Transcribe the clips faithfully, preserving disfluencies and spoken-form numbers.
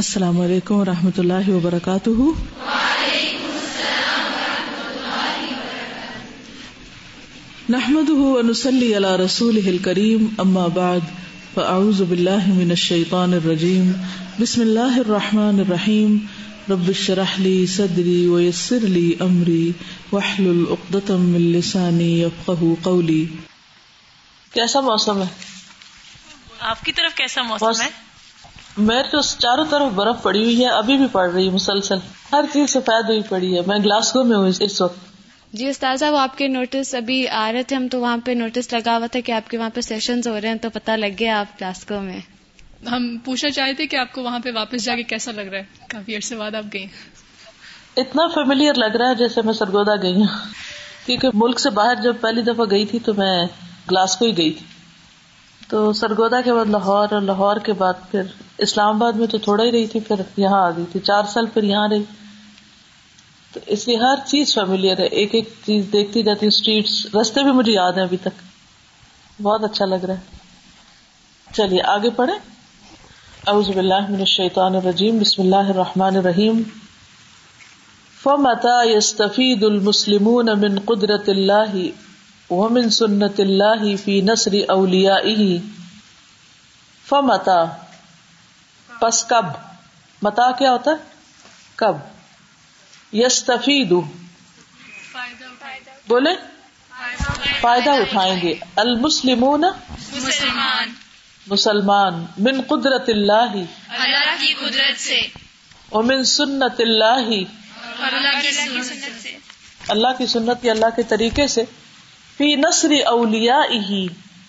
السلام علیکم ورحمۃ اللہ وبرکاتہ. وعلیکم السلام ورحمۃ اللہ وبرکاتہ. نحمده ونصلی علی رسوله الکریم. اما بعد فاعوذ باللہ من الشیطان الرجیم. بسم اللہ الرحمن الرحیم. رب اشرح لي صدری ويسر لي امری واحلل عقدۃ من لسانی یفقهوا قولی. کیسا موسم ہے آپ کی طرف؟ کیسا موسم ہے؟ میرے تو چاروں طرف برف پڑی ہوئی ہے، ابھی بھی پڑ رہی ہے، مسلسل ہر چیز سفید ہوئی پڑی ہے. میں گلاسگو میں ہوں اس وقت. جی استاذہ، وہ آپ کے نوٹس ابھی آ رہے تھے، ہم تو وہاں پہ نوٹس لگا ہوا تھا کہ آپ کے وہاں پہ سیشنز ہو رہے ہیں، تو پتہ لگ گیا آپ گلاسگو میں. ہم پوچھنا چاہتے تھے کہ آپ کو وہاں پہ واپس جا کے کیسا لگ رہا ہے؟ کافی عرصے بعد آپ گئی. اتنا فیملیئر لگ رہا ہے جیسے میں سرگودہ گئی ہوں، کیونکہ ملک سے باہر جب پہلی دفعہ گئی تھی تو میں گلاسگو ہی گئی تھی، تو سرگودا کے بعد لاہور، اور لاہور کے بعد پھر اسلام آباد میں تو تھوڑا ہی رہی تھی، پھر یہاں آ گئی تھی، چار سال پھر یہاں رہی. تو اس لیے ہر چیز فیملیئر ہے، ایک ایک چیز دیکھتی جاتی، اسٹریٹس، رستے بھی مجھے یاد ہیں ابھی تک. بہت اچھا لگ رہا ہے. چلیے آگے پڑھیں. اعوذ باللہ من الشیطان الرجیم. بسم اللہ الرحمن الرحیم. فَمَتَى يَسْتَفِيدُ الْمُسْلِمُونَ مِنْ قُدْرَةِ اللَّهِ وَمِن سُنَّتِ اللَّهِ فِي نَصْرِ أَوْلِيَائِهِ. فَمَتَى پس کب، متا کیا ہوتا ہے؟ کب. یستفیدو بولے فائدہ اٹھائیں گے. المسلمون مسلمان، مسلمان. من قدرت اللہ، اللہ کی قدرت سے. ومن سنت اللہ، اللہ کی سنت سے، اللہ کی سنت یا اللہ کے طریقے سے. فی نصر اولیائہ،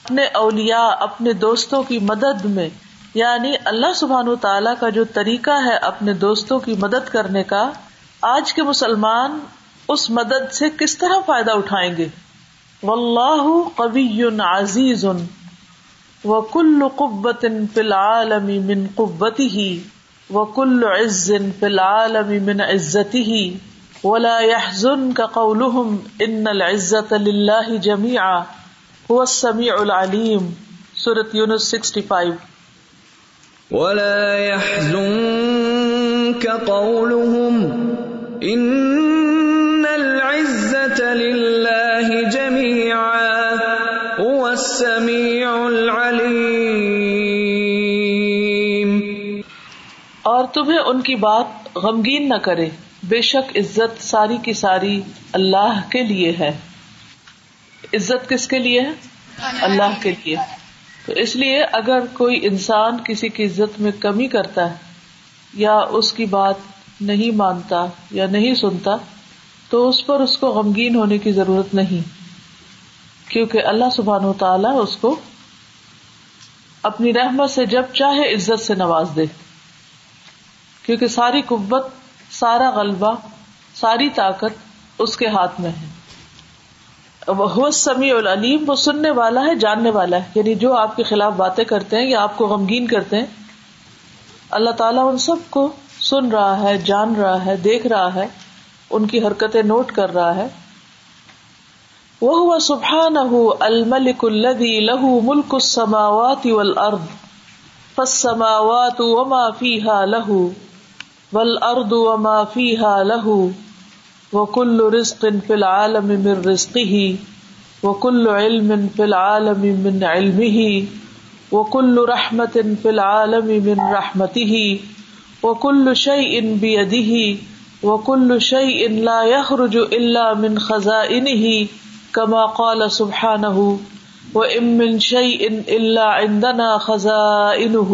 اپنے اولیاء، اپنے دوستوں کی مدد میں، یعنی اللہ سبحانہ وتعالی کا جو طریقہ ہے اپنے دوستوں کی مدد کرنے کا، آج کے مسلمان اس مدد سے کس طرح فائدہ اٹھائیں گے. واللہ قوی عزیز وکل قوۃ فی العالم من قوتہ وکل عز فی العالم من عزتہ وَلَا يَحْزُنْكَ قَوْلُهُمْ إِنَّ الْعِزَّةَ لِلَّهِ جَمِيعًا هُوَ السَّمِيعُ الْعَلِيمُ. سورۃ یونس پچاس. وَلَا يَحْزُنْكَ قَوْلُهُمْ إِنَّ الْعِزَّةَ لِلَّهِ جَمِيعًا هُوَ السَّمِيعُ الْعَلِيمُ. اور تمہیں ان کی بات غمگین نہ کرے، بے شک عزت ساری کی ساری اللہ کے لیے ہے. عزت کس کے لیے ہے؟ اللہ کے لیے. تو اس لیے اگر کوئی انسان کسی کی عزت میں کمی کرتا ہے یا اس کی بات نہیں مانتا یا نہیں سنتا، تو اس پر اس کو غمگین ہونے کی ضرورت نہیں، کیونکہ اللہ سبحانہ وتعالی اس کو اپنی رحمت سے جب چاہے عزت سے نواز دے، کیونکہ ساری قوت، سارا غلبہ، ساری طاقت اس کے ہاتھ میں ہے. وہ السمیع العلیم، وہ سننے والا ہے، جاننے والا ہے. یعنی جو آپ کے خلاف باتیں کرتے ہیں یا آپ کو غمگین کرتے ہیں، اللہ تعالیٰ ان سب کو سن رہا ہے، جان رہا ہے، دیکھ رہا ہے، ان کی حرکتیں نوٹ کر رہا ہے. وَهُوَ سُبْحَانَهُ الْمَلِكُ الَّذِي لَهُ مُلْكُ السَّمَاوَاتِ وَالْأَرْضِ فَالسَّمَاوَاتُ وَمَا فِيهَا لَهُ والارض وما فيها له وكل رزق في العالم من رزقه وكل علم في العالم من علمه وكل رحمة في العالم من رحمته وكل شيء بيده وكل شيء لا يخرج إلا من خزائنه كما قال سبحانه وإن من شيء إلا عندنا خزائنه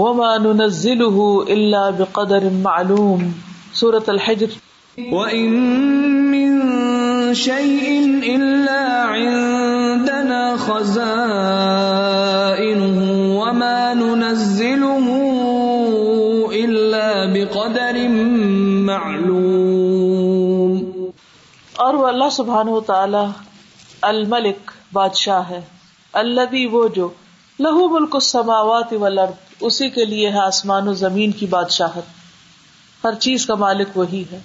وما ننزله إلا بقدر معلوم. سورة الحجر. وإن من شيء إلا عندنا خزائنه وما ننزله إلا بقدر معلوم. اور اللہ سبحانہ وتعالی الملک، بادشاہ ہے. الذي، وہ جو، لہو ملک السماوات والارض، اسی کے لیے ہے آسمان و زمین کی بادشاہت، ہر چیز کا مالک وہی ہے.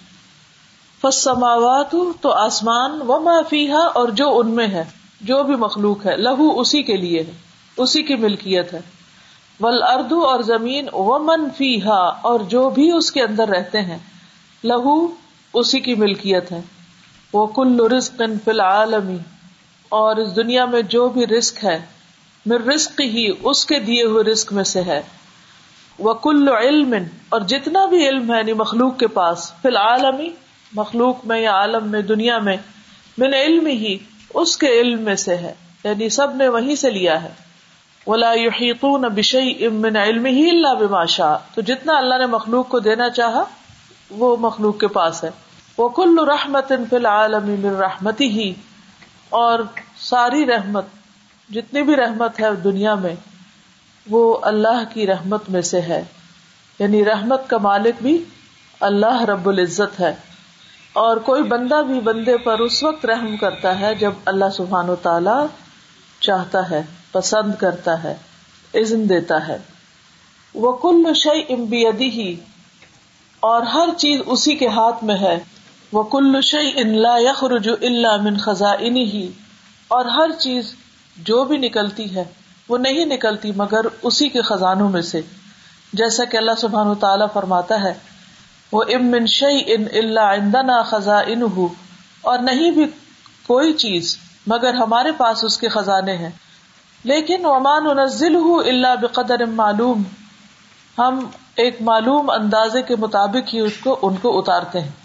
فالسماوات، تو آسمان، وما فیہا، اور جو ان میں ہے، جو بھی مخلوق ہے، لہو، اسی کے لیے ہے، اسی کی ملکیت ہے. والارض اور زمین ومن فیہا اور جو بھی اس کے اندر رہتے ہیں لہو اسی کی ملکیت ہے. وَكُلُّ رِزْقٍ فِي الْعَالَمِ اور اس دنیا میں جو بھی رزق ہے من رزقہ اس کے دیے ہوئے رزق میں سے ہے. وَكُلُّ عِلْمٍ اور جتنا بھی علم ہے یعنی مخلوق کے پاس فِي الْعَالَمِ مخلوق میں یا عالم میں دنیا میں من علمہ اس کے علم میں سے ہے یعنی سب نے وہیں سے لیا ہے. وَلَا يُحِيطُونَ بِشَيْءٍ مِّنْ عِلْمِهِ إِلَّا بِمَا شَاءَ تو جتنا اللہ نے مخلوق کو دینا چاہا وہ مخلوق کے پاس ہے. وَكُلُّ رَحْمَةٍ فِي الْعَالَمِ مِنْ رَحْمَتِهِ اور ساری رحمت جتنی بھی رحمت ہے دنیا میں وہ اللہ کی رحمت میں سے ہے یعنی رحمت کا مالک بھی اللہ رب العزت ہے. اور کوئی بندہ بھی بندے پر اس وقت رحم کرتا ہے جب اللہ سبحانہ و تعالی چاہتا ہے پسند کرتا ہے اذن دیتا ہے. وَكُلُّ شَيْءٍ بِيَدِهِ اور ہر چیز اسی کے ہاتھ میں ہے. وَكُلُّ شَيْءٍ لَا يَخْرُجُ إِلَّا مِنْ خَزَائِنِهِ اور ہر چیز جو بھی نکلتی ہے وہ نہیں نکلتی مگر اسی کے خزانوں میں سے. جیسا کہ اللہ سبحانہ و تعالی فرماتا ہے وَإِن مِّن شَيْءٍ إِلَّا عِنْدَنَا خَزَائِنُهُ اور نہیں بھی کوئی چیز مگر ہمارے پاس اس کے خزانے ہیں. لیکن وَمَا نُنَزِّلُهُ إِلَّا بِقَدَرٍ معلوم ہم ایک معلوم اندازے کے مطابق ہی اس کو ان کو اتارتے ہیں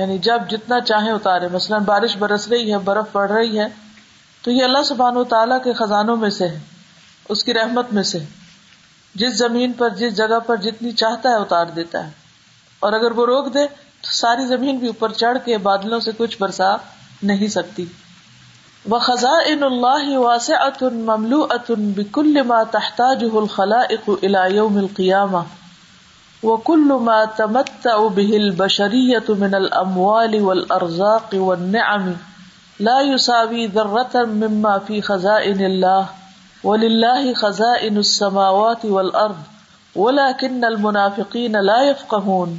یعنی جب جتنا چاہیں اتارے. مثلا بارش برس رہی ہے برف پڑ رہی ہے تو یہ اللہ سبحانہ و تعالیٰ کے خزانوں میں سے ہے اس کی رحمت میں سے. جس زمین پر جس جگہ پر جتنی چاہتا ہے اتار دیتا ہے اور اگر وہ روک دے تو ساری زمین بھی اوپر چڑھ کے بادلوں سے کچھ برسا نہیں سکتی. وَخَزَائِنُ اللَّهِ وَاسِعَةٌ مَمْلُوءَةٌ بِكُلِّ مَا تَحْتَاجُهُ الْخَلَائِقُ إِلَى يَوْمِ الْقِيَامَةِ وَكُلُّ مَا تَمَتَّعُ بِهِ الْبَشَرِيَّةُ مِنَ الْأَمْوَالِ وَالْأَرْزَاقِ وَالنِّعَمِ لَا يُسَاوِي ذَرَّةً مِّمَّا فِي خَزَائِنِ اللَّهِ وَلِلَّهِ خَزَائِنُ السَّمَاوَاتِ وَالْأَرْضِ وَلَكِنَّ الْمُنَافِقِينَ لَا يَفْقَهُونَ.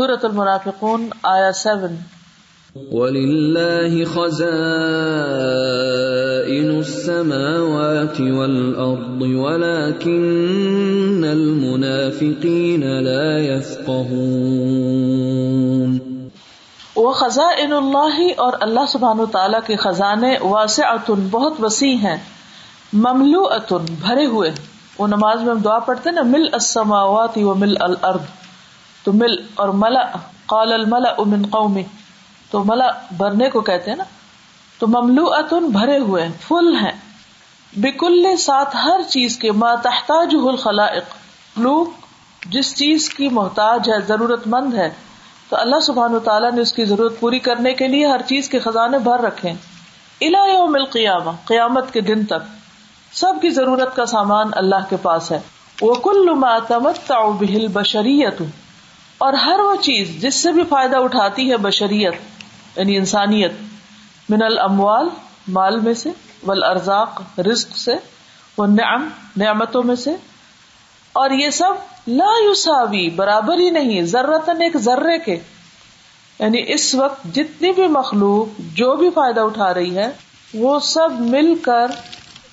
سورۃ المنافقون آیہ سات. وَلِلَّهِ خَزَائِنُ السَّمَاوَاتِ وَالْأَرْضِ وَلَكِنَّ الْمُنَافِقِينَ لَا يَفْقَهُونَ. وَخَزَائِنُ اللَّهِ اور اللہ سبحانہ وتعالیٰ کے خزانے وَاسِعَةٌ بہت وسیع ہیں مَمْلُوءَةٌ بھرے ہوئے. وہ نماز میں ہم دعا پڑھتے ہیں نا مِلْءَ السَّمَاوَاتِ وَمِلْءَ الْأَرْضِ تو مِلْء اور مَلَأ قَالَ الْمَلَأُ مِنْ قَوْمِهِ تو ملا بھرنے کو کہتے ہیں نا. تو مملوءۃن بھرے ہوئے فل ہیں بکل ساتھ ہر چیز کے ما تحتاجہ الخلائق مخلوق جس چیز کی محتاج ہے ضرورت مند ہے تو اللہ سبحانہ وتعالیٰ نے اس کی ضرورت پوری کرنے کے لیے ہر چیز کے خزانے بھر رکھے الی یوم القیامہ قیامت کے دن تک سب کی ضرورت کا سامان اللہ کے پاس ہے. وَكُلُّ مَا تَمَتَّعُ بِهِ الْبَشَرِيَّةُ اور ہر وہ چیز جس سے بھی فائدہ اٹھاتی ہے بشریت یعنی انسانیت من الاموال مال میں سے والارزاق رزق سے والنعم نعمتوں میں سے اور یہ سب لا یساوی برابر ہی نہیں ذرتن ایک ذرے کے یعنی اس وقت جتنی بھی مخلوق جو بھی فائدہ اٹھا رہی ہے وہ سب مل کر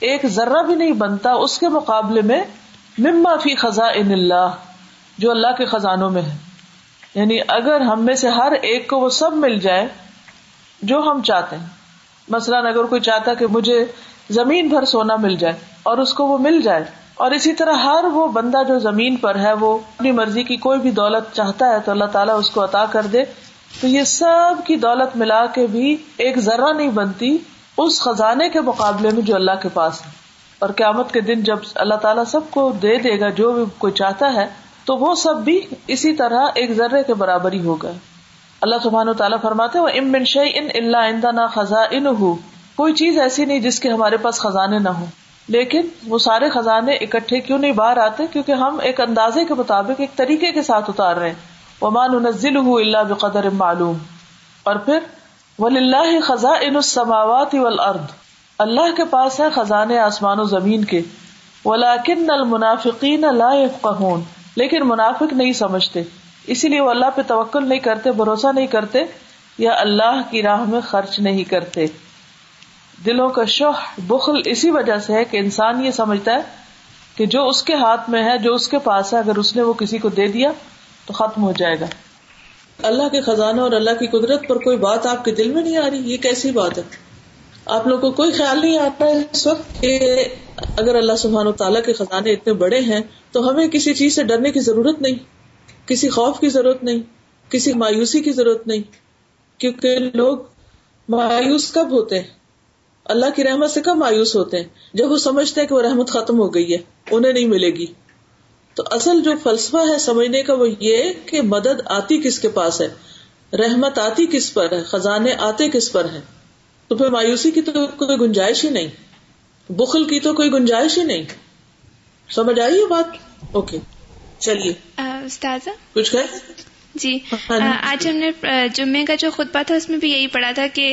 ایک ذرہ بھی نہیں بنتا اس کے مقابلے میں مما فی خزائن اللہ جو اللہ کے خزانوں میں ہے. یعنی اگر ہم میں سے ہر ایک کو وہ سب مل جائے جو ہم چاہتے ہیں. مثلا اگر کوئی چاہتا کہ مجھے زمین بھر سونا مل جائے اور اس کو وہ مل جائے اور اسی طرح ہر وہ بندہ جو زمین پر ہے وہ اپنی مرضی کی کوئی بھی دولت چاہتا ہے تو اللہ تعالیٰ اس کو عطا کر دے تو یہ سب کی دولت ملا کے بھی ایک ذرہ نہیں بنتی اس خزانے کے مقابلے میں جو اللہ کے پاس ہے. اور قیامت کے دن جب اللہ تعالیٰ سب کو دے دے گا جو بھی کوئی چاہتا ہے تو وہ سب بھی اسی طرح ایک ذرے کے برابر ہی ہوگا. اللہ سبحانہ و تعالیٰ فرماتے ہیں وَإِن مِّن شَيْءٍ إِلَّا عِنْدَنَا خَزَائِنُهُ کوئی چیز ایسی نہیں جس کے ہمارے پاس خزانے نہ ہوں. لیکن وہ سارے خزانے اکٹھے کیوں نہیں باہر آتے کیونکہ ہم ایک اندازے کے مطابق ایک طریقے کے ساتھ اتار رہے ہیں. وَمَا نُنَزِّلُهُ إِلَّا بِقَدَرٍ مَعْلُومٍ اور پھر وَلِلَّهِ خَزَائِنُ السَّمَاوَاتِ وَالْأَرْضِ اللہ کے پاس ہے خزانے آسمان و زمین کے. وَلَكِنَّ الْمُنَافِقِينَ لَا يَفْقَهُونَ لیکن منافق نہیں سمجھتے اسی لیے وہ اللہ پہ توکل نہیں کرتے بھروسہ نہیں کرتے یا اللہ کی راہ میں خرچ نہیں کرتے. دلوں کا شح بخل اسی وجہ سے ہے کہ انسان یہ سمجھتا ہے کہ جو اس کے ہاتھ میں ہے, جو اس کے پاس ہے, اگر اس نے وہ کسی کو دے دیا تو ختم ہو جائے گا. اللہ کے خزانے اور اللہ کی قدرت پر کوئی بات آپ کے دل میں نہیں آ رہی, یہ کیسی بات ہے؟ آپ لوگوں کو کوئی خیال نہیں آتا ہے اس وقت کہ اگر اللہ سبحانہ و تعالیٰ کے خزانے اتنے بڑے ہیں تو ہمیں کسی چیز سے ڈرنے کی ضرورت نہیں, کسی خوف کی ضرورت نہیں, کسی مایوسی کی ضرورت نہیں. کیونکہ لوگ مایوس کب ہوتے ہیں؟ اللہ کی رحمت سے کب مایوس ہوتے ہیں؟ جب وہ سمجھتے ہیں کہ وہ رحمت ختم ہو گئی ہے, انہیں نہیں ملے گی. تو اصل جو فلسفہ ہے سمجھنے کا وہ یہ کہ مدد آتی کس کے پاس ہے, رحمت آتی کس پر ہے, خزانے آتے کس پر ہیں. تو پھر مایوسی کی تو کوئی گنجائش ہی نہیں, بخل کی تو کوئی گنجائش ہی نہیں. سمجھ آئی یہ بات؟ اوکے چلیے استاذہ کچھ ہے جی. آج ہم نے جمعے کا جو خطبہ تھا اس میں بھی یہی پڑھا تھا کہ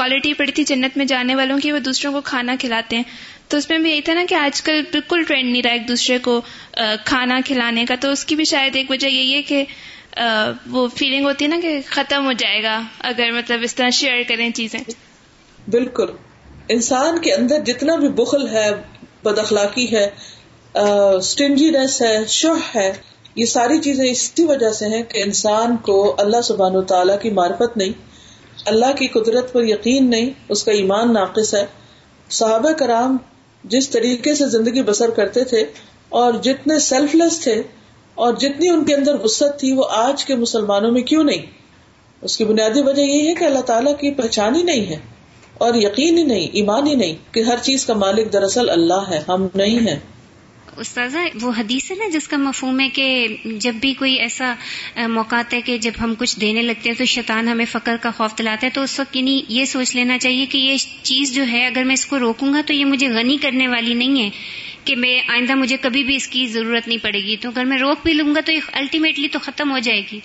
کوالٹی پڑی تھی جنت میں جانے والوں کی, وہ دوسروں کو کھانا کھلاتے ہیں. تو اس میں بھی یہی تھا نا کہ آج کل بالکل ٹرینڈ نہیں رہا ایک دوسرے کو کھانا کھلانے کا. تو اس کی بھی شاید ایک وجہ یہی ہے کہ وہ فیلنگ ہوتی ہے نا کہ ختم ہو جائے گا اگر مطلب اس طرح شیئر کریں چیزیں. بالکل انسان کے اندر جتنا بھی بخل ہے, بد اخلاقی ہے, سٹنجینس ہے, شح ہے, یہ ساری چیزیں اسی وجہ سے ہیں کہ انسان کو اللہ سبحانہ و تعالیٰ کی معرفت نہیں, اللہ کی قدرت پر یقین نہیں, اس کا ایمان ناقص ہے. صحابہ کرام جس طریقے سے زندگی بسر کرتے تھے اور جتنے سیلف لیس تھے اور جتنی ان کے اندر وسعت تھی, وہ آج کے مسلمانوں میں کیوں نہیں؟ اس کی بنیادی وجہ یہ ہے کہ اللہ تعالیٰ کی پہچان ہی نہیں ہے اور یقین ہی نہیں, ایمان ہی نہیں کہ ہر چیز کا مالک دراصل اللہ ہے, ہم نہیں ہیں. استاذہ وہ حدیث ہے نا جس کا مفہوم ہے کہ جب بھی کوئی ایسا موقع آتا ہے کہ جب ہم کچھ دینے لگتے ہیں تو شیطان ہمیں فقر کا خوف دلاتا ہے, تو اس وقت یعنی یہ سوچ لینا چاہیے کہ یہ چیز جو ہے اگر میں اس کو روکوں گا تو یہ مجھے غنی کرنے والی نہیں ہے کہ میں آئندہ مجھے کبھی بھی اس کی ضرورت نہیں پڑے گی. تو اگر میں روک بھی لوں گا تو یہ الٹیمیٹلی تو ختم ہو جائے گی.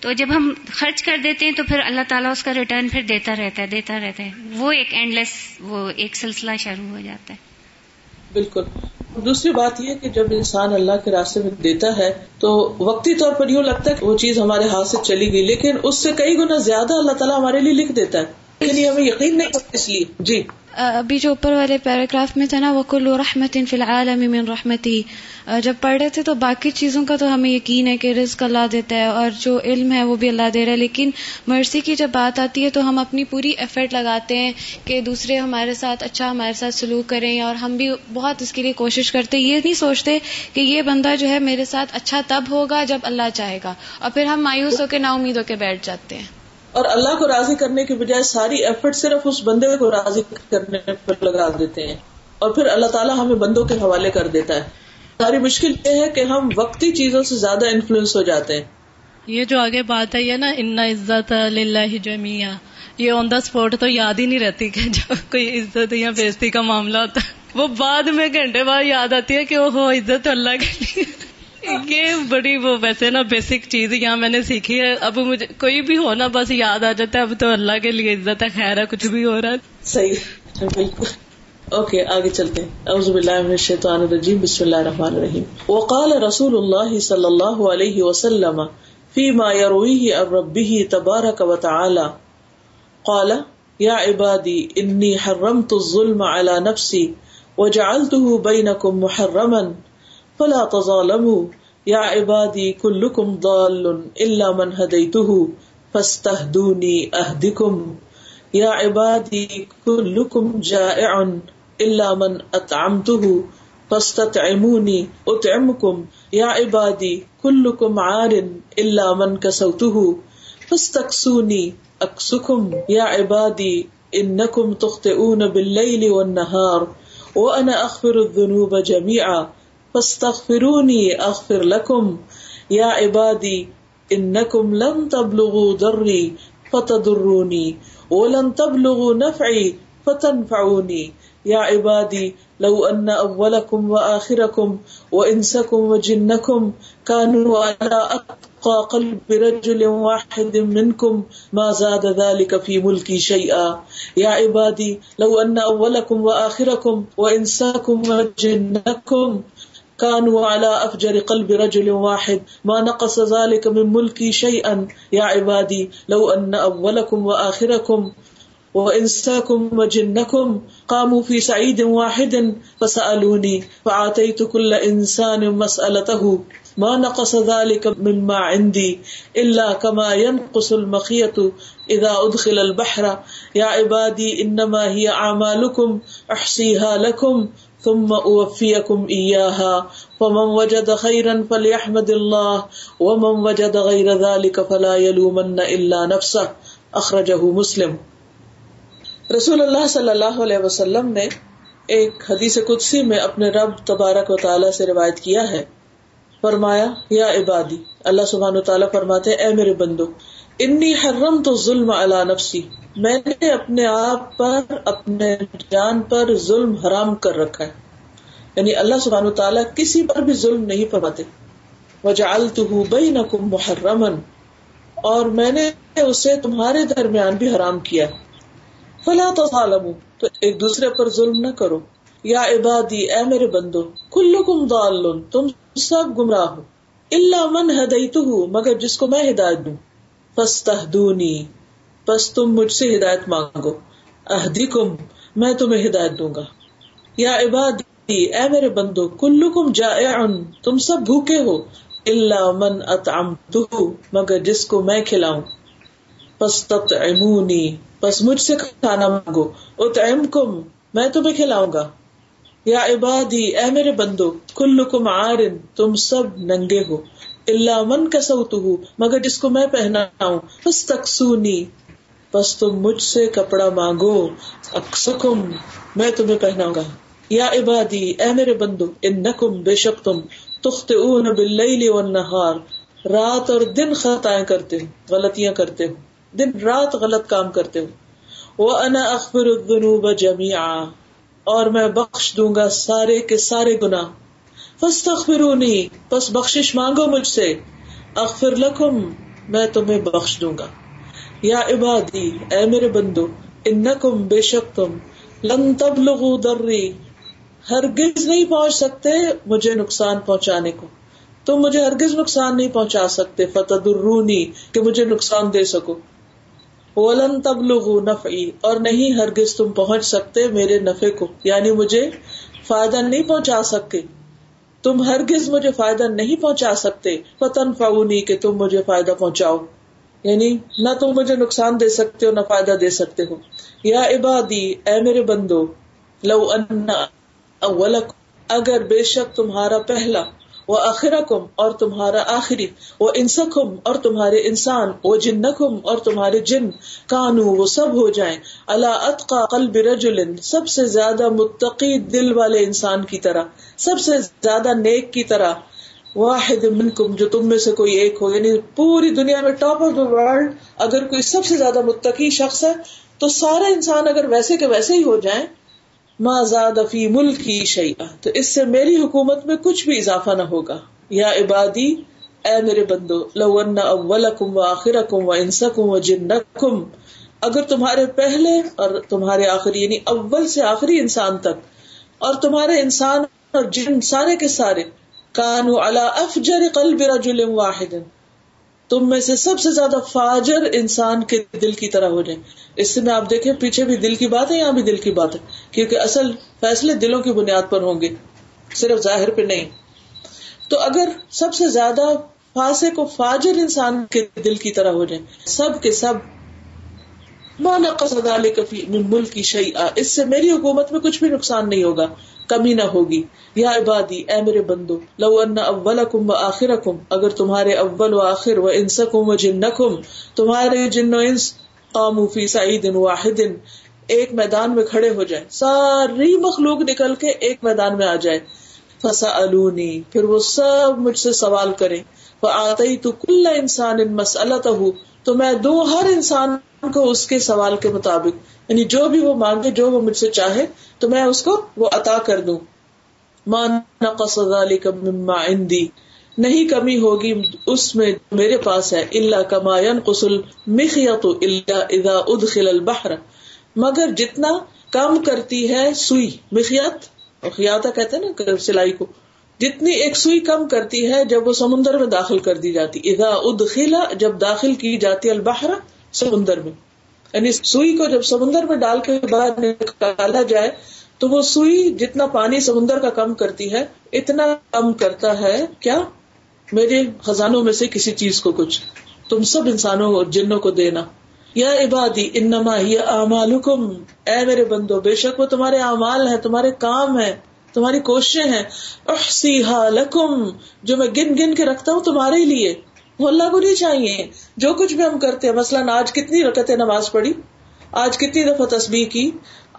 تو جب ہم خرچ کر دیتے ہیں تو پھر اللہ تعالیٰ اس کا ریٹرن پھر دیتا رہتا ہے دیتا رہتا ہے وہ ایک اینڈلیس وہ ایک سلسلہ شروع ہو جاتا ہے. بالکل. دوسری بات یہ کہ جب انسان اللہ کے راستے میں دیتا ہے تو وقتی طور پر یوں لگتا ہے کہ وہ چیز ہمارے ہاتھ سے چلی گئی, لیکن اس سے کئی گنا زیادہ اللہ تعالیٰ ہمارے لیے لکھ دیتا ہے, اس لیے ہمیں یقین نہیں ہوتا. اس لیے جی ابھی جو اوپر والے پیراگراف میں تھا نا, وَكُلُّ رَحْمَةٍ فِي الْعَالَمِ مِنْ رَحْمَتِهِ, جب پڑھ رہے تھے تو باقی چیزوں کا تو ہمیں یقین ہے کہ رزق اللہ دیتا ہے اور جو علم ہے وہ بھی اللہ دے رہا ہے, لیکن مرسی کی جب بات آتی ہے تو ہم اپنی پوری ایفرٹ لگاتے ہیں کہ دوسرے ہمارے ساتھ اچھا ہمارے ساتھ سلوک کریں اور ہم بھی بہت اس کے لیے کوشش کرتے. یہ نہیں سوچتے کہ یہ بندہ جو ہے میرے ساتھ اچھا تب ہوگا جب اللہ چاہے گا, اور پھر ہم مایوس ہو کے نا امید ہو کے بیٹھ جاتے ہیں. اور اللہ کو راضی کرنے کے بجائے ساری ایفرٹ صرف اس بندے کو راضی کرنے پر لگا دیتے ہیں, اور پھر اللہ تعالیٰ ہمیں بندوں کے حوالے کر دیتا ہے. ساری مشکل یہ ہے کہ ہم وقتی چیزوں سے زیادہ انفلوئنس ہو جاتے ہیں. یہ جو آگے بات ہے یہ نا ان عزت للہ جمیعا, یہ آن دا اسپاٹ تو یاد ہی نہیں رہتی کہ جب کوئی عزت یا بےزتی کا معاملہ ہوتا ہے وہ بعد میں گھنٹے بعد یاد آتی ہے کہ وہ ہو عزت اللہ کے لیے. یہ بڑی وہ ویسے نا بیسک چیز یہاں میں نے سیکھی ہے. اب مجھے کوئی بھی ہونا بس یاد آ جاتا ہے اب تو اللہ کے لیے عزت ہے, خیر ہے کچھ بھی ہو رہا ہے. صحیح, بالکل. اوکے آگے چلتے ہیں. اعوذ باللہ من الشیطان الرجیم, بسم اللہ الرحمن الرحیم. وقال رسول اللہ صلی اللہ علیہ وسلم فیما یرویہ عن ربہ تبارک وتعالی قال یا عبادی انی حرمت الظلم علی نفسی وجعلتہ بینکم محرما فلا تظالموا یا عبادی کلکم ضال الا من ہدیتہ فاستہدونی اہدکم یا عبادی کلکم جائع الا من اطعمتہ فاستطعمونی اطعمکم یا عبادی کلکم عار الا من کسوتہ فاستکسونی اکسکم یا عبادی انکم تخطئون باللیل والنہار وانا اغفر الذنوب جمیعا فاستغفرونی اغفر لکم یا عبادی انکم لن تبلغوا ضری فتضرونی ولن تبلغوا نفعی فتنفعونی یا عبادی لو ان اولکم وآخرکم وانسکم وجنکم کانوا علی اتقی قلب رجل واحد منکم ما زاد ذلک فی ملکی شیئا یا عبادی لو ان اولکم وآخرکم وانسکم وجنکم كانوا على أفجر قلب رجل واحد ما نقص ذلك من ملكي شيئا يا عبادي لو أن أولكم وآخركم وإنساكم وجنكم قاموا في صعيد واحد فسألوني فأعطيت كل إنسان مسألته ما نقص ذلك مما عندي إلا كما ينقص المخيط إذا أدخل البحر يا عبادي إنما هي أعمالكم أحصيها لكم ثم أوفيكم إياها فمن وجد خيرا فليحمد الله ومن وجد غير ذلك فلا يلومن إلا نفسه أخرجه مسلم. رسول اللہ صلی اللہ علیہ وسلم نے ایک حدیث قدسی میں اپنے رب تبارک و تعالیٰ سے روایت کیا ہے، فرمایا یا عبادی، اللہ سبحانہ و تعالیٰ فرماتے ہیں اے میرے بندو، انی حرمت الظلم علی نفسی، میں نے اپنے آپ پر اپنے جان پر ظلم حرام کر رکھا ہے، یعنی اللہ سبحانہ و تعالیٰ کسی پر بھی ظلم نہیں فرماتے. وجعلتہ بینکم محرما، اور میں نے اسے تمہارے درمیان بھی حرام کیا. فلا تظالموا، تو ایک دوسرے پر ظلم نہ کرو. یا عبادی، اے میرے بندو، کلکم ضال، تم سب گمراہ ہو، الا من ہدیتہ، مگر جس کو میں ہدایت دوں. فاستہدونی، پس تم مجھ سے ہدایت مانگو. اہدیکم، میں تمہیں ہدایت دوں گا. یا عبادی، اے میرے بندو، کلکم جائع، تم سب بھوکے ہو، الا من اطعمتہ، مگر جس کو میں کھلاؤں. فاستطعمونی، بس مجھ سے کھانا مانگو. اطعمکم، میں تمہیں کھلاؤں گا. یا عبادی، اے میرے بندو، کلکم عار، تم سب ننگے ہو، الا من کسوتہ، مگر جس کو میں پہناؤں. فاستکسونی، بس تم مجھ سے کپڑا مانگو. اکسکم، میں تمہیں پہناؤں گا. یا عبادی، اے میرے بندو، انکم، بے شک تم، تخطئون باللیل والنہار، رات اور دن خطائیں کرتے ہو، غلطیاں کرتے ہو، دن رات غلط کام کرتے ہو. وَأَنَا أَغْفِرُ الذُّنُوبَ جَمِيعًا، اور میں بخش دوں گا سارے کے سارے گناہ. فَاسْتَغْفِرُونِي، پس بخشش مانگو مجھ سے. اغفر لکم، میں تمہیں بخش دوں گا. یا عبادی، اے میرے بندو، انکم، بے شک تم، لن تبلغوا ضری، ہرگز نہیں پہنچ سکتے مجھے نقصان پہنچانے کو، تم مجھے ہرگز نقصان نہیں پہنچا سکتے، فتضرونی، کہ مجھے نقصان دے سکو. وَلَن تَبْلُغُوا نَفْعِي، اور نہیں ہرگز تم پہنچ سکتے میرے نفع کو، یعنی مجھے فائدہ نہیں پہنچا سکتے، تم ہرگز مجھے فائدہ نہیں پہنچا سکتے. فَتَنْفَعُونِي، کہ تم مجھے فائدہ پہنچاؤ، یعنی نہ تم مجھے نقصان دے سکتے ہو نہ فائدہ دے سکتے ہو. یا عبادی، اے میرے بندو، لو ان اولکم، اگر بے شک تمہارا پہلا، وآخرکم، اور تمہارا آخری، وانسکم، اور تمہارے انسان، وجنکم، اور تمہارے جن، کانو، وہ سب ہو جائیں، الا اتقى قلب رجل، سب سے زیادہ متقی دل والے انسان کی طرح، سب سے زیادہ نیک کی طرح، واحد منکم، جو تم میں سے کوئی ایک ہو، یعنی پوری دنیا میں ٹاپ آف دا ورلڈ اگر کوئی سب سے زیادہ متقی شخص ہے تو سارے انسان اگر ویسے کے ویسے ہی ہو جائیں، ما زاد فی ملکی شیئا، تو اس سے میری حکومت میں کچھ بھی اضافہ نہ ہوگا. یا عبادی، اے میرے بندو، لو ان اولکم واخرکم وانسکم وجنکم، اگر تمہارے پہلے اور تمہارے آخری، یعنی اول سے آخری انسان تک، اور تمہارے انسان اور جن سارے کے سارے، کانوا علی افجر قلب رجل واحد، تم میں سے سب سے زیادہ فاجر انسان کے دل کی طرح ہو جائیں. اس سے میں آپ دیکھیں پیچھے بھی دل کی بات ہے، یہاں بھی دل کی بات ہے، کیونکہ اصل فیصلے دلوں کی بنیاد پر ہوں گے، صرف ظاہر پہ نہیں. تو اگر سب سے زیادہ فاسق و فاجر انسان کے دل کی طرح ہو جائیں سب کے سب، ما نقص ذلک من ملکی شیئا، اس سے میری حکومت میں کچھ بھی نقصان نہیں ہوگا، کمی نہ ہوگی. یا عبادی، اے میرے بندو، لو ان اولکم و آخرکم، اگر تمہارے اول و آخر، و انسکم و جنکم، تمہارے جن و انس، قاموا فی صعید واحد، ایک میدان میں کھڑے ہو جائے، ساری مخلوق نکل کے ایک میدان میں آ جائے. فسألونی، پھر وہ سب مجھ سے سوال کریں. فآتیت کل انسان مسألتہ، تو میں دوں ہر انسان کو اس کے سوال کے مطابق، یعنی جو بھی وہ مانگے، جو وہ مجھ سے چاہے تو میں اس کو وہ عطا کر دوں. ما نقص ذلک مما عندی، نہیں کمی ہوگی اس میں میرے پاس ہے، الا کما ینقص المخیط الا اذا ادخل البحر، مگر جتنا کم کرتی ہے سوئی، مخیط خیاطہ کہتے ہیں نا سلائی کو، جتنی ایک سوئی کم کرتی ہے جب وہ سمندر میں داخل کر دی جاتی، اذا ادخل، جب داخل کی جاتی، البحر، سمندر میں. یعنی سوئی کو جب سمندر میں ڈال کے باہر نکالا جائے تو وہ سوئی جتنا پانی سمندر کا کم کرتی ہے اتنا کم کرتا ہے کیا میرے خزانوں میں سے کسی چیز کو کچھ تم سب انسانوں اور جنوں کو دینا. یا عبادی انما ہی اعمالکم، اے میرے بندو بے شک وہ تمہارے اعمال ہیں، تمہارے کام ہیں، تمہاری کوششیں ہیں. احصیھا لکم، جو میں گن گن کے رکھتا ہوں تمہارے لیے. وہ اللہ کو نہیں چاہیے جو کچھ بھی ہم کرتے ہیں. مثلاً آج کتنی رکعتیں نماز پڑھی، آج کتنی دفعہ تسبیح کی،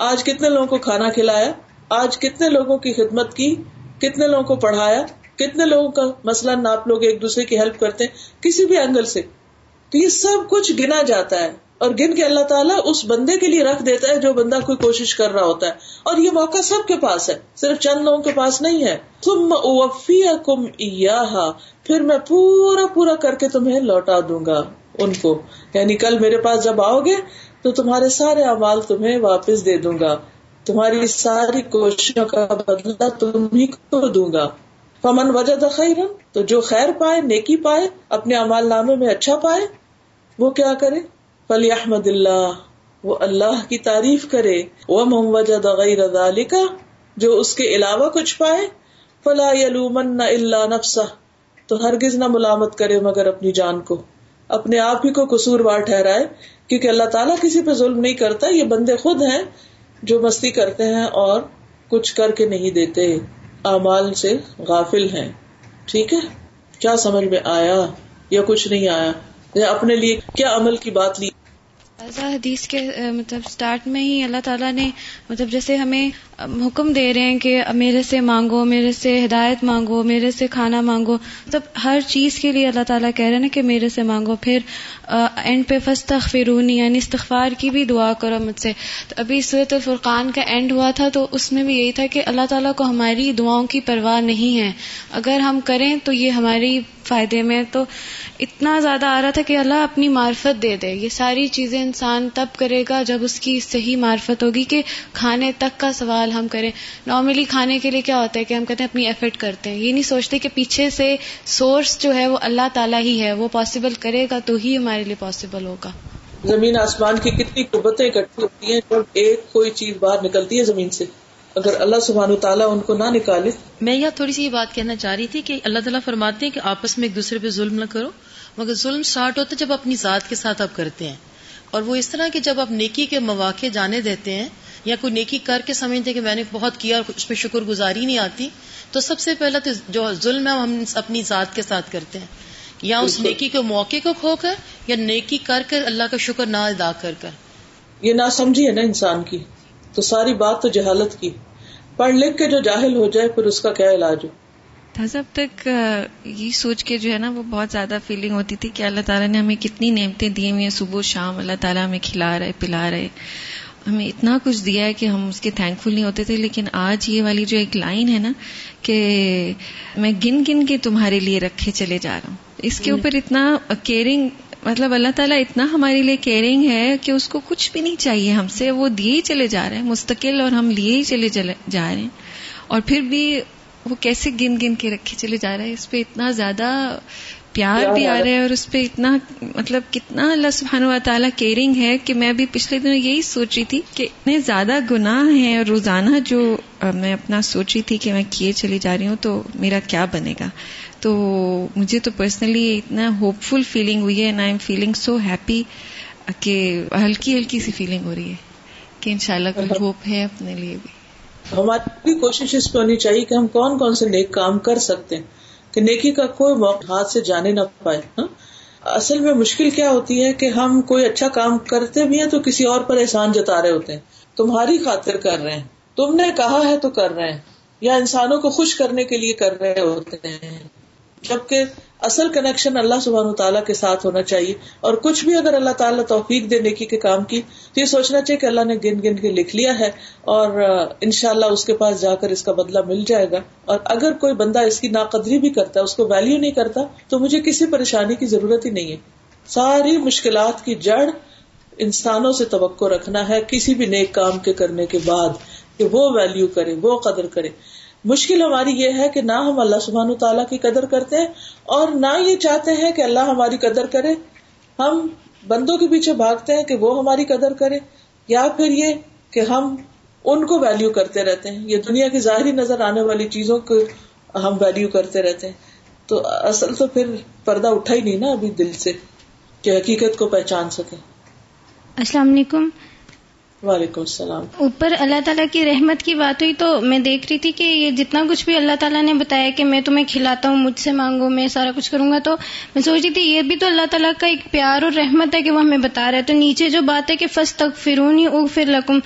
آج کتنے لوگوں کو کھانا کھلایا، آج کتنے لوگوں کی خدمت کی، کتنے لوگوں کو پڑھایا، کتنے لوگوں کا مثلاً آپ لوگ ایک دوسرے کی ہیلپ کرتے ہیں کسی بھی اینگل سے. تو یہ سب کچھ گنا جاتا ہے اور گن کے اللہ تعالیٰ اس بندے کے لیے رکھ دیتا ہے جو بندہ کوئی کوشش کر رہا ہوتا ہے. اور یہ موقع سب کے پاس ہے، صرف چند لوگوں کے پاس نہیں ہے. ثم اوفیکم ایہا، پھر میں پورا پورا کر کے تمہیں لوٹا دوں گا ان کو، یعنی کل میرے پاس جب آؤ گے تو تمہارے سارے اعمال تمہیں واپس دے دوں گا، تمہاری ساری کوششوں کا بدلہ تمہیں کو دوں گا. فمن وجد خیرا، تو جو خیر پائے، نیکی پائے، اپنے اعمال نامے میں اچھا پائے، وہ کیا کرے؟ فلیحمد اللہ، وہ اللہ کی تعریف کرے. ومن وجد غیر ذالک، جو اس کے علاوہ کچھ پائے، فلا یلومن الا نفسہ، تو ہرگز نہ ملامت کرے مگر اپنی جان کو، اپنے آپ ہی کو قصوروار ٹھہرائے، کیونکہ اللہ تعالیٰ کسی پہ ظلم نہیں کرتا. یہ بندے خود ہیں جو مستی کرتے ہیں اور کچھ کر کے نہیں دیتے، اعمال سے غافل ہیں. ٹھیک ہے، کیا سمجھ میں آیا یا کچھ نہیں آیا؟ یا اپنے لیے کیا عمل کی بات لی؟ حدیث کے مطلب سٹارٹ میں ہی اللہ تعالیٰ نے مطلب جیسے ہمیں حکم دے رہے ہیں کہ میرے سے مانگو، میرے سے ہدایت مانگو، میرے سے کھانا مانگو، مطلب ہر چیز کے لیے اللہ تعالیٰ کہہ رہے ہیں نا کہ میرے سے مانگو. پھر اینڈ پہ فاستغفرونی، یعنی استغفار کی بھی دعا کرو مجھ سے. تو ابھی سورۃ الفرقان کا اینڈ ہوا تھا تو اس میں بھی یہی تھا کہ اللہ تعالیٰ کو ہماری دعاؤں کی پرواہ نہیں ہے، اگر ہم کریں تو یہ ہماری فائدے میں. تو اتنا زیادہ آ رہا تھا کہ اللہ اپنی معرفت دے دے. یہ ساری چیزیں انسان تب کرے گا جب اس کی صحیح معرفت ہوگی کہ کھانے تک کا سوال ہم کریں. نارملی کھانے کے لیے کیا ہوتا ہے کہ ہم کہتے ہیں اپنی ایفرٹ کرتے ہیں، یہ نہیں سوچتے کہ پیچھے سے سورس جو ہے وہ اللہ تعالیٰ ہی ہے، وہ پاسبل کرے گا تو ہی ہمارے لیے پاسبل ہوگا. زمین آسمان کی کتنی قوتیں اکٹھی ہوتی ہیں جب ایک کوئی چیز باہر نکلتی ہے زمین سے، اگر اللہ سبحانہ تعالیٰ ان کو نہ نکالے. میں یہ تھوڑی سی بات کہنا چاہ رہی تھی کہ اللہ تعالیٰ فرماتے ہیں کہ آپس میں ایک دوسرے پہ ظلم نہ کرو، مگر ظلم سٹارٹ ہوتا ہے جب اپنی ذات کے ساتھ آپ کرتے ہیں. اور وہ اس طرح کہ جب آپ نیکی کے مواقع جانے دیتے ہیں یا کوئی نیکی کر کے سمجھتے کہ میں نے بہت کیا اور اس پہ شکر گزاری نہیں آتی، تو سب سے پہلا تو جو ظلم ہے ہم اپنی ذات کے ساتھ کرتے ہیں، یا اس نیکی کے موقع کو کھو کر یا نیکی کر کر اللہ کا شکر نہ ادا کر کر. یہ نہ سمجھی ہے نا انسان کی، تو ساری بات تو جہالت کی. پڑھ لکھ کے جو جاہل ہو جائے پھر اس کا کیا علاج ہو؟ اب تک یہ سوچ کے جو ہے نا وہ بہت زیادہ فیلنگ ہوتی تھی کہ اللہ تعالیٰ نے ہمیں کتنی نعمتیں دی ہوئی ہیں، صبح شام اللہ تعالیٰ ہمیں کھلا رہے، پلا رہے، ہمیں اتنا کچھ دیا ہے کہ ہم اس کے تھینک فل نہیں ہوتے تھے. لیکن آج یہ والی جو ایک لائن ہے نا کہ میں گن گن کے تمہارے لیے رکھے چلے جا رہا ہوں، اس کے اوپر اتنا کیئرنگ، مطلب اللہ تعالیٰ اتنا ہمارے لیے کیئرنگ ہے کہ اس کو کچھ بھی نہیں چاہیے ہم سے، وہ دیے ہی چلے جا رہے ہیں مستقل، اور ہم لیے ہی چلے جا رہے ہیں، اور پھر بھی وہ کیسے گن گن کے رکھے چلے جا رہا ہے. اس پہ اتنا زیادہ پیار بھی آ رہا ہے اور اس پہ اتنا مطلب کتنا اللہ سبحانہ و تعالیٰ کیئرنگ ہے کہ میں ابھی پچھلے دنوں یہی سوچ رہی تھی کہ اتنے زیادہ گناہ ہیں اور روزانہ جو میں اپنا سوچ رہی تھی کہ میں کیے چلی جا رہی ہوں تو میرا کیا بنے گا. تو مجھے تو پرسنلی اتنا ہوپ فل فیلنگ ہوئی ہے، and I am feeling so happy کہ ہلکی ہلکی سی فیلنگ ہو رہی ہے کہ انشاءاللہ کوئی ہوپ ہے اپنے لیے بھی. ہماری کوشش اس پہ ہونی چاہیے کہ ہم کون کون سے نیک کام کر سکتے ہیں کہ نیکی کا کوئی موقع ہاتھ سے جانے نہ پائے. اصل میں مشکل کیا ہوتی ہے کہ ہم کوئی اچھا کام کرتے بھی ہیں تو کسی اور پر احسان جتا رہے ہوتے ہیں، تمہاری خاطر کر رہے ہیں، تم نے کہا ہے تو کر رہے ہیں، یا انسانوں کو خوش کرنے کے لیے کر رہے ہوتے ہیں. جبکہ اصل کنیکشن اللہ سبحانہ تعالیٰ کے ساتھ ہونا چاہیے. اور کچھ بھی اگر اللہ تعالیٰ توفیق دے نیکی کے کام کی تو یہ سوچنا چاہیے کہ اللہ نے گن گن کے لکھ لیا ہے اور انشاءاللہ اس کے پاس جا کر اس کا بدلہ مل جائے گا. اور اگر کوئی بندہ اس کی ناقدری بھی کرتا ہے، اس کو ویلیو نہیں کرتا، تو مجھے کسی پریشانی کی ضرورت ہی نہیں ہے. ساری مشکلات کی جڑ انسانوں سے توقع رکھنا ہے کسی بھی نیک کام کے کرنے کے بعد، کہ وہ ویلیو کرے، وہ قدر کرے. مشکل ہماری یہ ہے کہ نہ ہم اللہ سبحانہ تعالیٰ کی قدر کرتے ہیں اور نہ یہ چاہتے ہیں کہ اللہ ہماری قدر کرے. ہم بندوں کے پیچھے بھاگتے ہیں کہ وہ ہماری قدر کریں، یا پھر یہ کہ ہم ان کو ویلیو کرتے رہتے ہیں، یہ دنیا کی ظاہری نظر آنے والی چیزوں کو ہم ویلیو کرتے رہتے ہیں. تو اصل تو پھر پردہ اٹھا ہی نہیں نا ابھی دل سے کہ حقیقت کو پہچان سکیں. السلام علیکم. وعلیکم السلام. اوپر اللہ تعالیٰ کی رحمت کی بات ہوئی تو میں دیکھ رہی تھی کہ یہ جتنا کچھ بھی اللہ تعالیٰ نے بتایا کہ میں تمہیں کھلاتا ہوں، مجھ سے مانگو، میں سارا کچھ کروں گا، تو میں سوچ رہی تھی یہ بھی تو اللہ تعالیٰ کا ایک پیار اور رحمت ہے کہ وہ ہمیں بتا رہا ہے. تو نیچے جو بات ہے کہ فاستغفرونی اغفر لکم،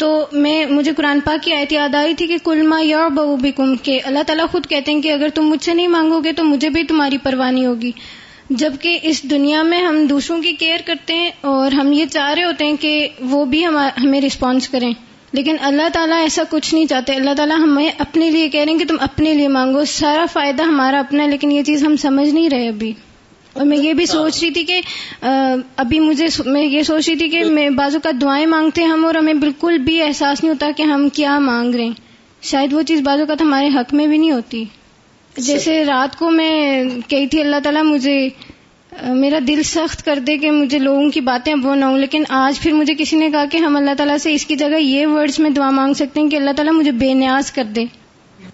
تو میں مجھے قرآن پاک کی آیت یاد آئی تھی کہ قل ما یعبأ بکم، کہ اللہ تعالیٰ خود کہتے ہیں کہ اگر تم مجھ سے نہیں مانگو گے تو مجھے بھی تمہاری پرواہ نہیں ہوگی. جبکہ اس دنیا میں ہم دوسروں کی کیئر کرتے ہیں اور ہم یہ چاہ رہے ہوتے ہیں کہ وہ بھی ہمیں رسپانس کریں، لیکن اللہ تعالیٰ ایسا کچھ نہیں چاہتے. اللہ تعالیٰ ہمیں اپنے لیے کہہ رہے ہیں کہ تم اپنے لیے مانگو، سارا فائدہ ہمارا اپنا ہے، لیکن یہ چیز ہم سمجھ نہیں رہے ابھی. اور میں یہ بھی سوچ رہی تھی کہ ابھی مجھے میں یہ سوچ رہی تھی کہ میں بعض اوقات دعائیں مانگتے ہیں ہم اور ہمیں بالکل بھی احساس نہیں ہوتا کہ ہم کیا مانگ رہے ہیں. شاید وہ چیز بعض اوقات ہمارے حق میں بھی نہیں ہوتی. جیسے رات کو میں کہی تھی اللہ تعالیٰ مجھے میرا دل سخت کر دے کہ مجھے لوگوں کی باتیں وہ نہ ہوں، لیکن آج پھر مجھے کسی نے کہا کہ ہم اللہ تعالیٰ سے اس کی جگہ یہ ورڈز میں دعا مانگ سکتے ہیں کہ اللہ تعالیٰ مجھے بے نیاز کر دے.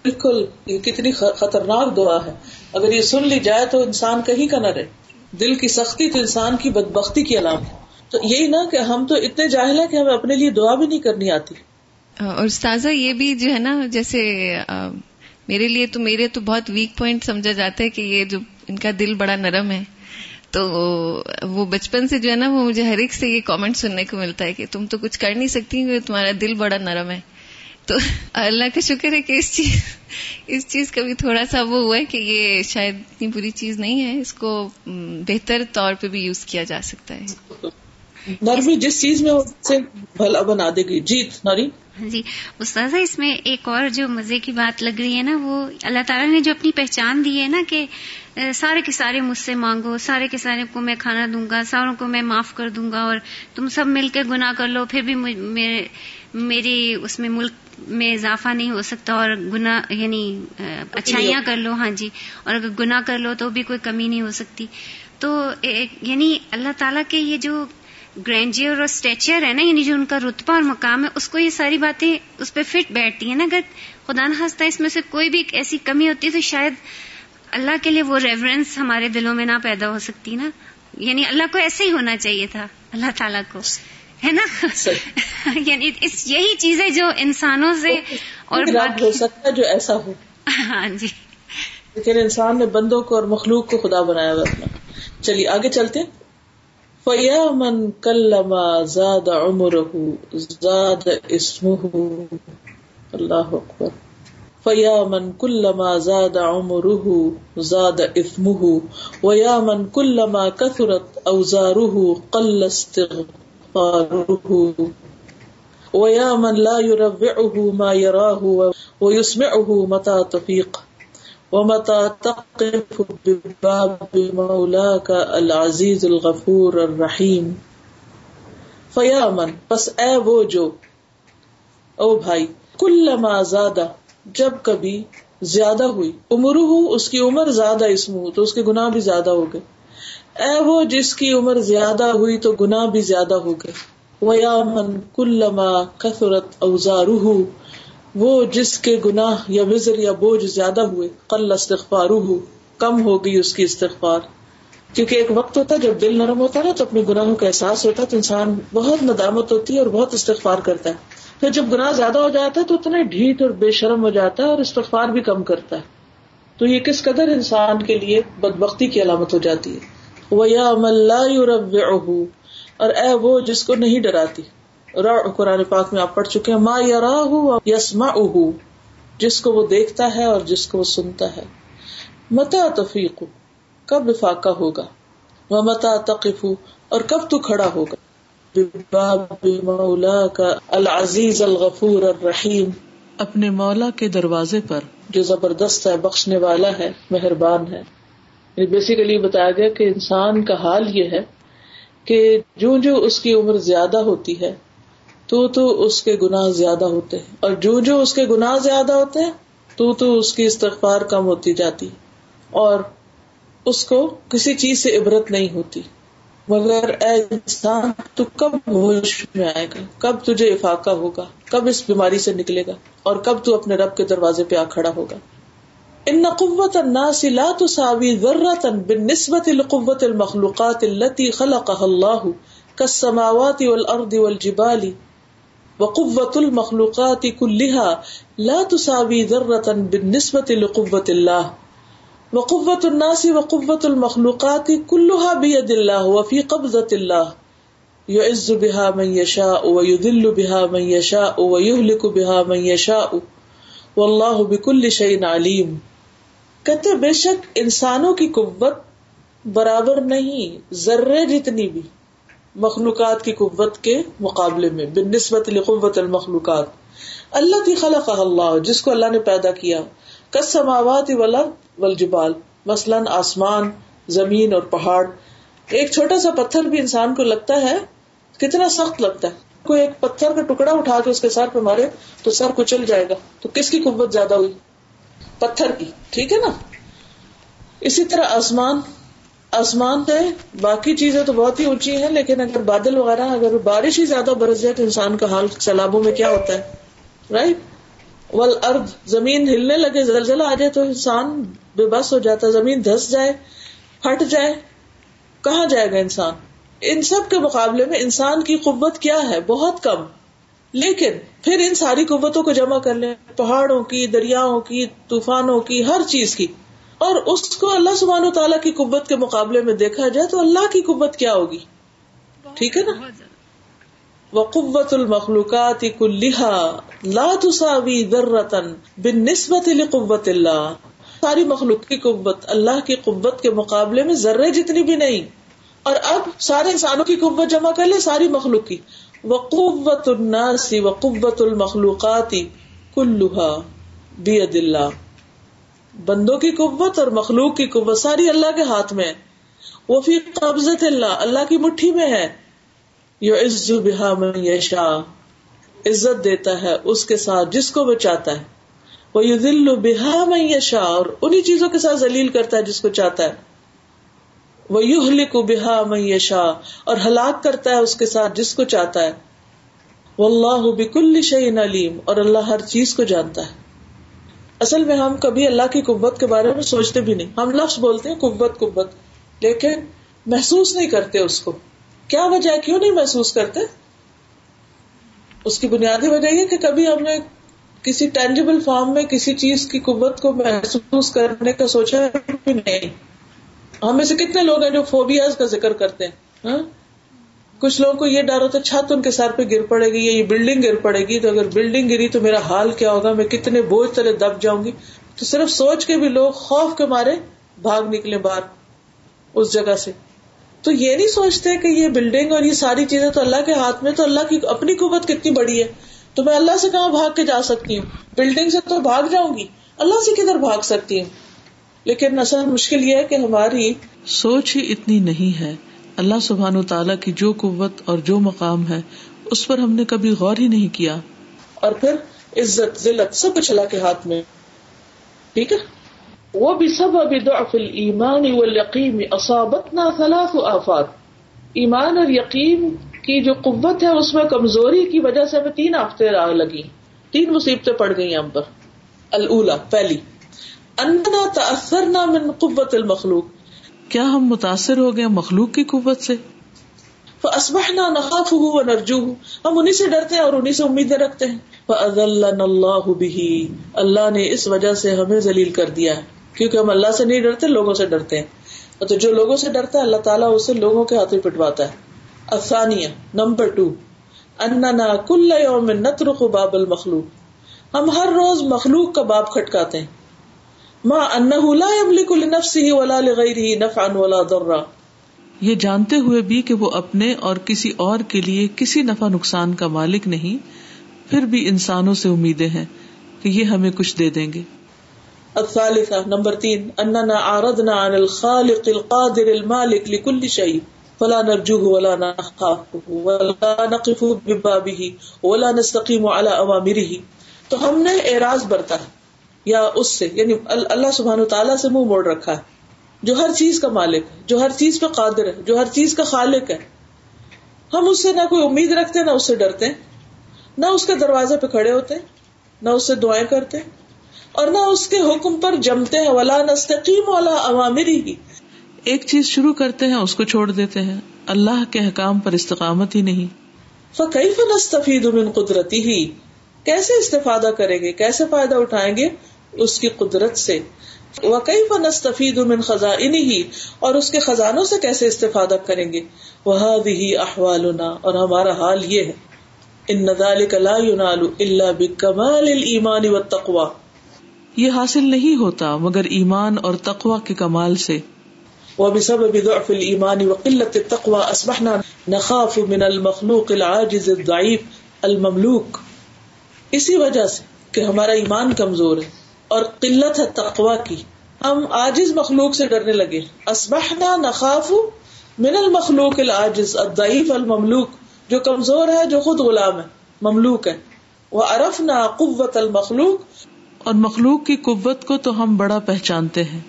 بالکل، یہ کتنی خطرناک دعا ہے. اگر یہ سن لی جائے تو انسان کہیں کا نہ رہے. دل کی سختی تو انسان کی بدبختی کی علام ہے. تو یہی نا کہ ہم تو اتنے جاہل ہیں کہ ہمیں اپنے لیے دعا بھی نہیں کرنی آتی. اور استاذہ یہ بھی جو ہے نا، جیسے میرے لیے تو میرے تو بہت ویک پوائنٹ سمجھا جاتا ہے کہ یہ جو ان کا دل بڑا نرم ہے، تو وہ بچپن سے جو ہے نا وہ مجھے ہر ایک سے یہ کامنٹ سننے کو ملتا ہے کہ تم تو کچھ کر نہیں سکتی کہ تمہارا دل بڑا نرم ہے. تو اللہ کا شکر ہے کہ اس چیز اس چیز کا بھی تھوڑا سا وہ ہوا ہے کہ یہ شاید اتنی بری چیز نہیں ہے، اس کو بہتر طور پہ بھی یوز کیا جا سکتا ہے. نرمی جس چیز میں اسے بھلا بنا دے گی. جیت ناری. جی استاذہ، اس میں ایک اور جو مزے کی بات لگ رہی ہے نا، وہ اللہ تعالیٰ نے جو اپنی پہچان دی ہے نا کہ سارے کے سارے مجھ سے مانگو، سارے کے سارے کو میں کھانا دوں گا، ساروں کو میں معاف کر دوں گا، اور تم سب مل کے گناہ کر لو پھر بھی میرے میری اس میں ملک میں اضافہ نہیں ہو سکتا، اور گناہ یعنی اچھائیاں کر لو، ہاں جی، اور اگر گناہ کر لو تو بھی کوئی کمی نہیں ہو سکتی. تو یعنی اللہ تعالیٰ کے یہ جو گرینجر اور اسٹیچر ہے نا، یعنی جو ان کا رتبہ اور مقام ہے، اس کو یہ ساری باتیں اس پہ فٹ بیٹھتی ہیں نا. اگر خدا نخواستہ اس میں سے کوئی بھی ایسی کمی ہوتی ہے تو شاید اللہ کے لیے وہ ریورنس ہمارے دلوں میں نہ پیدا ہو سکتی نا. یعنی اللہ کو ایسے ہی ہونا چاہیے تھا، اللہ تعالیٰ کو، ہے نا. یعنی اس یہی چیز ہے جو انسانوں سے اور باقی ہو سکتا ہے جو ایسا ہو. ہاں جی، لیکن انسان نے بندوں کو اور مخلوق کو خدا بنایا ہوا اپنا. چلیے آگے چلتے. فَيَا مَنْ كَلَّمَا زَادَ عُمُرَهُ زَادَ اسْمُهُ. اللہ اکبر. فَيَا مَنْ كُلَّمَا زَادَ عُمُرُهُ زَادَ اِثْمُهُ وَيَا مَنْ كُلَّمَا كَثُرَتْ أَوْزَارُهُ قَلَّ اسْتِغْفَارُهُ وَيَا مَنْ لَا يُرَوِّعُهُ مَا يَرَاهُ وَيُسْمِعُهُ مَتَى تَفِيقُ وَمَتَى تَقِفُ بِبَابِ مَوْلَاكَ الْعَزِيزُ الْغَفُورُ الرَّحِيمُ. فَيَا مَنْ، پس اے وہ جو، او بھائی، كُلَّمَا زَادَ، جب کبھی زیادہ ہوئی، عمرہ، اس کی عمر، زیادہ اسمہ، تو اس کے گناہ بھی زیادہ ہو گئے. اے وہ جس کی عمر زیادہ ہوئی تو گناہ بھی زیادہ ہو گئے. وَيَا مَنْ كُلَّمَا كَثُرَتْ أَوْزَارُهُ، وہ جس کے گناہ یا وزر یا بوجھ زیادہ ہوئے، قل استغفارہ، کم ہو گئی اس کی استغفار. کیونکہ ایک وقت ہوتا ہے جب دل نرم ہوتا ہے نا، تو اپنے گناہوں کا احساس ہوتا ہے تو انسان بہت ندامت ہوتی ہے اور بہت استغفار کرتا ہے. پھر جب گناہ زیادہ ہو جاتا ہے تو اتنا ڈھیٹ اور بے شرم ہو جاتا ہے اور استغفار بھی کم کرتا ہے. تو یہ کس قدر انسان کے لیے بدبختی کی علامت ہو جاتی ہے. وَيَا مَنْ لَا يُرَوِّعُهُ، اور اے وہ جس کو نہیں ڈراتی. قرآن پاک میں آپ پڑھ چکے ہیں، ما یراہ یسمعہ، جس کو وہ دیکھتا ہے اور جس کو وہ سنتا ہے. متا تفیق، کب فاقہ ہوگا. ومتا تقف، اور کب تو کھڑا ہوگا. بباب مولاک العزیز الغفور الرحیم، اپنے مولا کے دروازے پر جو زبردست ہے، بخشنے والا ہے، مہربان ہے. بیسیکلی بتایا گیا کہ انسان کا حال یہ ہے کہ جو جو اس کی عمر زیادہ ہوتی ہے تو تو اس کے گناہ زیادہ ہوتے ہیں، اور جو جو اس کے گناہ زیادہ ہوتے ہیں تو تو اس کی استغفار کم ہوتی جاتی، اور اس کو کسی چیز سے عبرت نہیں ہوتی. مگر اے انسان تو کب ہوش میں آئے گا, کب تجھے افاقہ ہوگا, کب اس بیماری سے نکلے گا اور کب تو اپنے رب کے دروازے پہ آ کھڑا ہوگا. ان قوت الناس لا تساوی ذرة بالنسبة لقوة المخلوقات التي خلقها الله كالسماوات والارض والجبال وقوة المخلوقات كلها لا تساوی ذرة بالنسبة لقوة الله وقوة الناس وقوة المخلوقات كلها بيد الله وفي قبضة الله يعز بها من يشاء ويذل بها من يشاء ويهلك بها من يشاء والله بكل شيء عليم. کہتے بے شک انسانوں کی قوت برابر نہیں ذرے جتنی بھی مخلوقات کی قوت کے مقابلے میں, بالنسبة لقوة المخلوقات التي خلقها الله جس کو اللہ نے پیدا کیا, كالسماوات والارض والجبال مثلاً آسمان زمین اور پہاڑ. ایک چھوٹا سا پتھر بھی انسان کو لگتا ہے کتنا سخت لگتا ہے, کوئی ایک پتھر کا ٹکڑا اٹھا کے اس کے سر پہ مارے تو سر کچل جائے گا, تو کس کی قوت زیادہ ہوئی؟ پتھر کی, ٹھیک ہے نا. اسی طرح آسمان, آسمان پہ باقی چیزیں تو بہت ہی اونچی ہیں لیکن اگر بادل وغیرہ اگر بارش ہی زیادہ برس جائے تو انسان کا حال سیلابوں میں کیا ہوتا ہے, رائٹ. والارض زمین ہلنے لگے, زلزلہ آ جائے تو انسان بے بس ہو جاتا, زمین دھس جائے پھٹ جائے کہاں جائے گا انسان. ان سب کے مقابلے میں انسان کی قوت کیا ہے, بہت کم. لیکن پھر ان ساری قوتوں کو جمع کر لیں, پہاڑوں کی, دریاؤں کی, طوفانوں کی, ہر چیز کی, اور اس کو اللہ سبحانہ و تعالیٰ کی قوت کے مقابلے میں دیکھا جائے تو اللہ کی قوت کیا ہوگی, ٹھیک ہے نا. وَقُوَّةُ الْمَخْلُوقَاتِ كُلِّهَا لَا تُسَاوِي ذَرَّةً بِالنِّسْبَةِ لِقُوَّةِ اللَّهِ, ساری مخلوق کی قوت اللہ کی قوت کے مقابلے میں ذرے جتنی بھی نہیں. اور اب سارے انسانوں کی قوت جمع کر لیں, ساری مخلوق کی. وَقُوَّةُ النَّاسِ وَقُوَّةُ الْمَخْلُوقَاتِ كُلُّهَا بِيَدِ اللَّهِ, بندوں کی قوت اور مخلوق کی قوت ساری اللہ کے ہاتھ میں. وَفِي قَبْضَةِ اللَّهِ, اللہ کی مٹھی میں ہے. یعز بہا من یشاء, عزت دیتا ہے اس کے ساتھ جس کو وہ چاہتا ہے. ویذل بہا من یشاء, اور انہی چیزوں کے ساتھ ذلیل کرتا ہے جس کو چاہتا ہے. ویہلک بہا من یشاء, اور ہلاک کرتا ہے اس کے ساتھ جس کو چاہتا ہے. واللہ بکل شیء علیم, اور اللہ ہر چیز کو جانتا ہے. اصل میں ہم کبھی اللہ کی قوت کے بارے میں سوچتے بھی نہیں, ہم لفظ بولتے ہیں قوت قوت لیکن محسوس نہیں کرتے اس کو. کیا وجہ, کیوں نہیں محسوس کرتے؟ اس کی بنیادی وجہ یہ کہ کبھی ہم نے کسی ٹینجیبل فارم میں کسی چیز کی قوت کو محسوس کرنے کا سوچا بھی نہیں. ہم میں سے کتنے لوگ ہیں جو فوبیاز کا ذکر کرتے ہیں. کچھ لوگوں کو یہ ڈر ہوتا ہے چھت ان کے سر پہ گر پڑے گی یا یہ بلڈنگ گر پڑے گی, تو اگر بلڈنگ گری تو میرا حال کیا ہوگا, میں کتنے بوجھ تلے دب جاؤں گی. تو صرف سوچ کے بھی لوگ خوف کے مارے بھاگ نکلے باہر اس جگہ سے. تو یہ نہیں سوچتے کہ یہ بلڈنگ اور یہ ساری چیزیں تو اللہ کے ہاتھ میں, تو اللہ کی اپنی قوت کتنی بڑی ہے, تو میں اللہ سے کہاں بھاگ کے جا سکتی ہوں, بلڈنگ سے تو بھاگ جاؤں گی, اللہ سے کدھر بھاگ سکتی ہوں. لیکن اصل مشکل یہ ہے کہ ہماری سوچ ہی اتنی نہیں ہے. اللہ سبحانہ و تعالیٰ کی جو قوت اور جو مقام ہے اس پر ہم نے کبھی غور ہی نہیں کیا. اور پھر عزت ذلت سب کچھ اللہ کے ہاتھ میں, ٹھیک ہے. وَبِسَبَبِ ضَعْفِ الْإِيمَانِ وَالْيَقِينِ أَصَابَتْنَا ثَلَاثُ آفَاتٍ, ایمان اور یقین کی جو قوت ہے اس میں کمزوری کی وجہ سے ہمیں تین آفتیں راہ لگی, تین مصیبتیں پڑ گئی ہم پر. الأولى, پہلی, أَنَّا تَأَثَّرْنَا مِنْ قُوَّةِ الْمَخْلُوقِ, کیا ہم متاثر ہو گئے مخلوق کی قوت سے. فَأَصْبَحْنَا نَخَافُهُ وَنَرْجُوهُ, ہم انہی سے ڈرتے ہیں اور انہی سے امیدیں رکھتے ہیں. فَأَذَلَّنَا اللَّهُ بِهِ, اللہ نے اس وجہ سے ہمیں ذلیل کر دیا ہے کیونکہ ہم اللہ سے نہیں ڈرتے, لوگوں سے ڈرتے ہیں. تو جو لوگوں سے ڈرتا ہے اللہ تعالیٰ اسے لوگوں کے ہاتھ پٹواتا ہے. الثانیہ, نمبر ٹو, اننا کل یوم نطرق باب المخلوق, ہم ہر روز مخلوق کا باب کھٹکاتے ہیں. ما انہ لا یملک لنفسہ ولا لغیرہ نفعا ولا ضرا, یہ جانتے ہوئے بھی کہ وہ اپنے اور کسی اور کے لیے کسی نفع نقصان کا مالک نہیں, پھر بھی انسانوں سے امیدیں ہیں کہ یہ ہمیں کچھ دے دیں گے. الثالثہ, نمبر تین, اننا عارضنا عن الخالق القادر المالک لكل شيء فلا نرجوه ولا نخافه ولا نقف ببابه ولا نستقيم على اوامره, تو ہم نے اعراض برتا ہے یا اس سے, یعنی اللہ سبحانہ و تعالیٰ سے منہ موڑ رکھا ہے. جو ہر چیز کا مالک ہے, جو ہر چیز پہ قادر ہے, جو ہر چیز کا خالق ہے. ہم اس سے نہ کوئی امید رکھتے, نہ اس سے ڈرتے, نہ اس کے دروازے پہ کھڑے ہوتے, نہ اس سے دعائیں کرتے, اور نہ اس کے حکم پر جمتے ہیں. ولا نستقیم ولا اوامرہ, ایک چیز شروع کرتے ہیں اس کو چھوڑ دیتے ہیں, اللہ کے احکام پر استقامت ہی نہیں. فکیف نستفید من قدرتہ, کیسے استفادہ کریں گے, کیسے فائدہ اٹھائیں گے اس کی قدرت سے. وَكَيْفَ نَسْتَفِيدُ مِنْ خَزَائِنِهِ, اور اس کے خزانوں سے کیسے استفادہ کریں گے. وَهَذِهِ أَحْوَالُنَا, اور ہمارا حال یہ ہے. إِنَّ ذَلِكَ لَا يُنَالُ إِلَّا بِكَمَالِ الْإِيمَانِ وَالتَّقْوَى, یہ حاصل نہیں ہوتا مگر ایمان اور تقوی کے کمال سے. وَبِسَبَبِ ضَعْفِ الْإِيمَانِ وَقِلَّةِ التَّقْوَى أَصْبَحْنَا نَخَافُ مِنَ الْمَخْلُوقِ الْعَاجِزِ الضَّعِيفِ الْمَمْلُوكِ, اسی وجہ سے کہ ہمارا ایمان کمزور ہے اور قلت ہے تقوی کی, ہم عاجز مخلوق سے ڈرنے لگے. اصبحنا نخاف من المخلوق العاجز الضعیف المملوک, جو کمزور ہے, جو خود غلام ہے, مملوک ہے. وعرفنا قوت المخلوق, اور مخلوق کی قوت کو تو ہم بڑا پہچانتے ہیں.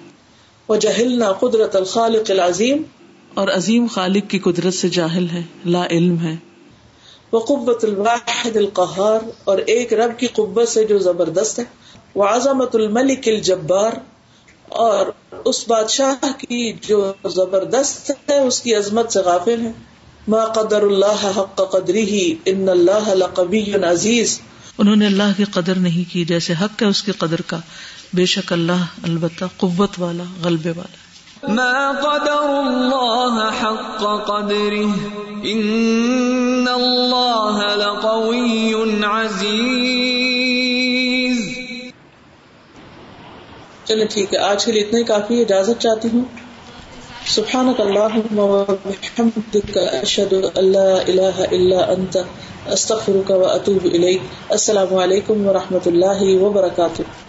وجہلنا قدرت الخالق العظیم, اور عظیم خالق کی قدرت سے جاہل ہے, لا علم ہے. وقوت الواحد القہار, اور ایک رب کی قوت سے جو زبردست ہے. وعظمت الملک الجبار, اور اس بادشاہ کی جو زبردست ہے اس کی عظمت سے غافل ہے. ما قدر اللہ حق قدرہ ان اللہ لقوی عزیز, انہوں نے اللہ کی قدر نہیں کی جیسے حق ہے اس کی قدر کا, بے شک اللہ البتہ قوت والا, غلبے والا. ما قدر اللہ حق قدره ان اللہ لقوی عزیز. چلیں ٹھیک ہے, آج کے لیے اتنا ہی کافی, اجازت چاہتی ہوں. سبحانک اللہم وبحمدک, اشہد ان لا الہ الا انت, استغفرک واتوب الیک. السلام علیکم ورحمۃ اللہ وبرکاتہ.